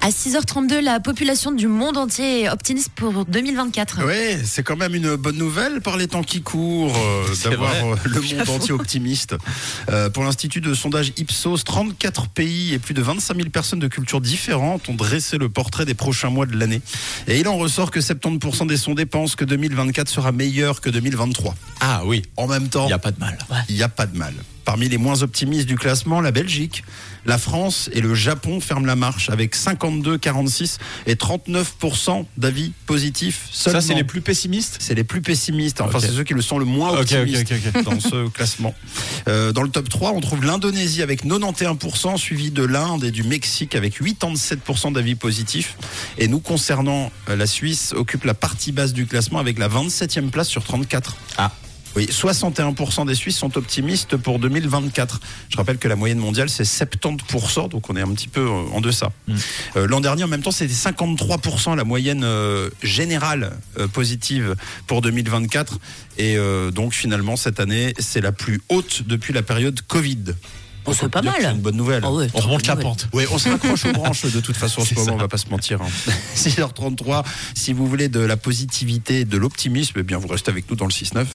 À 6h32, la population du monde entier est optimiste pour 2024. Oui, c'est quand même une bonne nouvelle par les temps qui courent d'avoir le monde entier optimiste. Pour l'institut de sondage Ipsos, 34 pays et plus de 25 000 personnes de cultures différentes ont dressé le portrait des prochains mois de l'année. Et il en ressort que 70% des sondés pensent que 2024 sera meilleur que 2023. Ah oui, en même temps, il n'y a pas de mal. Il n'y a pas de mal. Parmi les moins optimistes du classement, la Belgique, la France et le Japon ferment la marche avec 52, 46 et 39% d'avis positifs seulement. Ça, c'est les plus pessimistes ? C'est les plus pessimistes. Enfin, c'est ceux qui le sont le moins optimistes dans ce classement. Dans le top 3, on trouve l'Indonésie avec 91%, suivi de l'Inde et du Mexique avec 87% d'avis positifs. Et nous, concernant la Suisse, occupe la partie basse du classement avec la 27e place sur 34. Ah. Oui, 61% des Suisses sont optimistes pour 2024. Je rappelle que la moyenne mondiale, c'est 70%, donc on est un petit peu en deçà. L'an dernier, en même temps, c'était 53% la moyenne générale positive pour 2024. Et donc, finalement, cette année, c'est la plus haute depuis la période Covid. Oh, c'est pas mal. C'est une bonne nouvelle. Oh ouais, on remonte la pente. Oui, on se raccroche aux branches de toute façon en ce moment, on va pas se mentir. 6h33, si vous voulez de la positivité et de l'optimisme, eh bien vous restez avec nous dans le 6-9.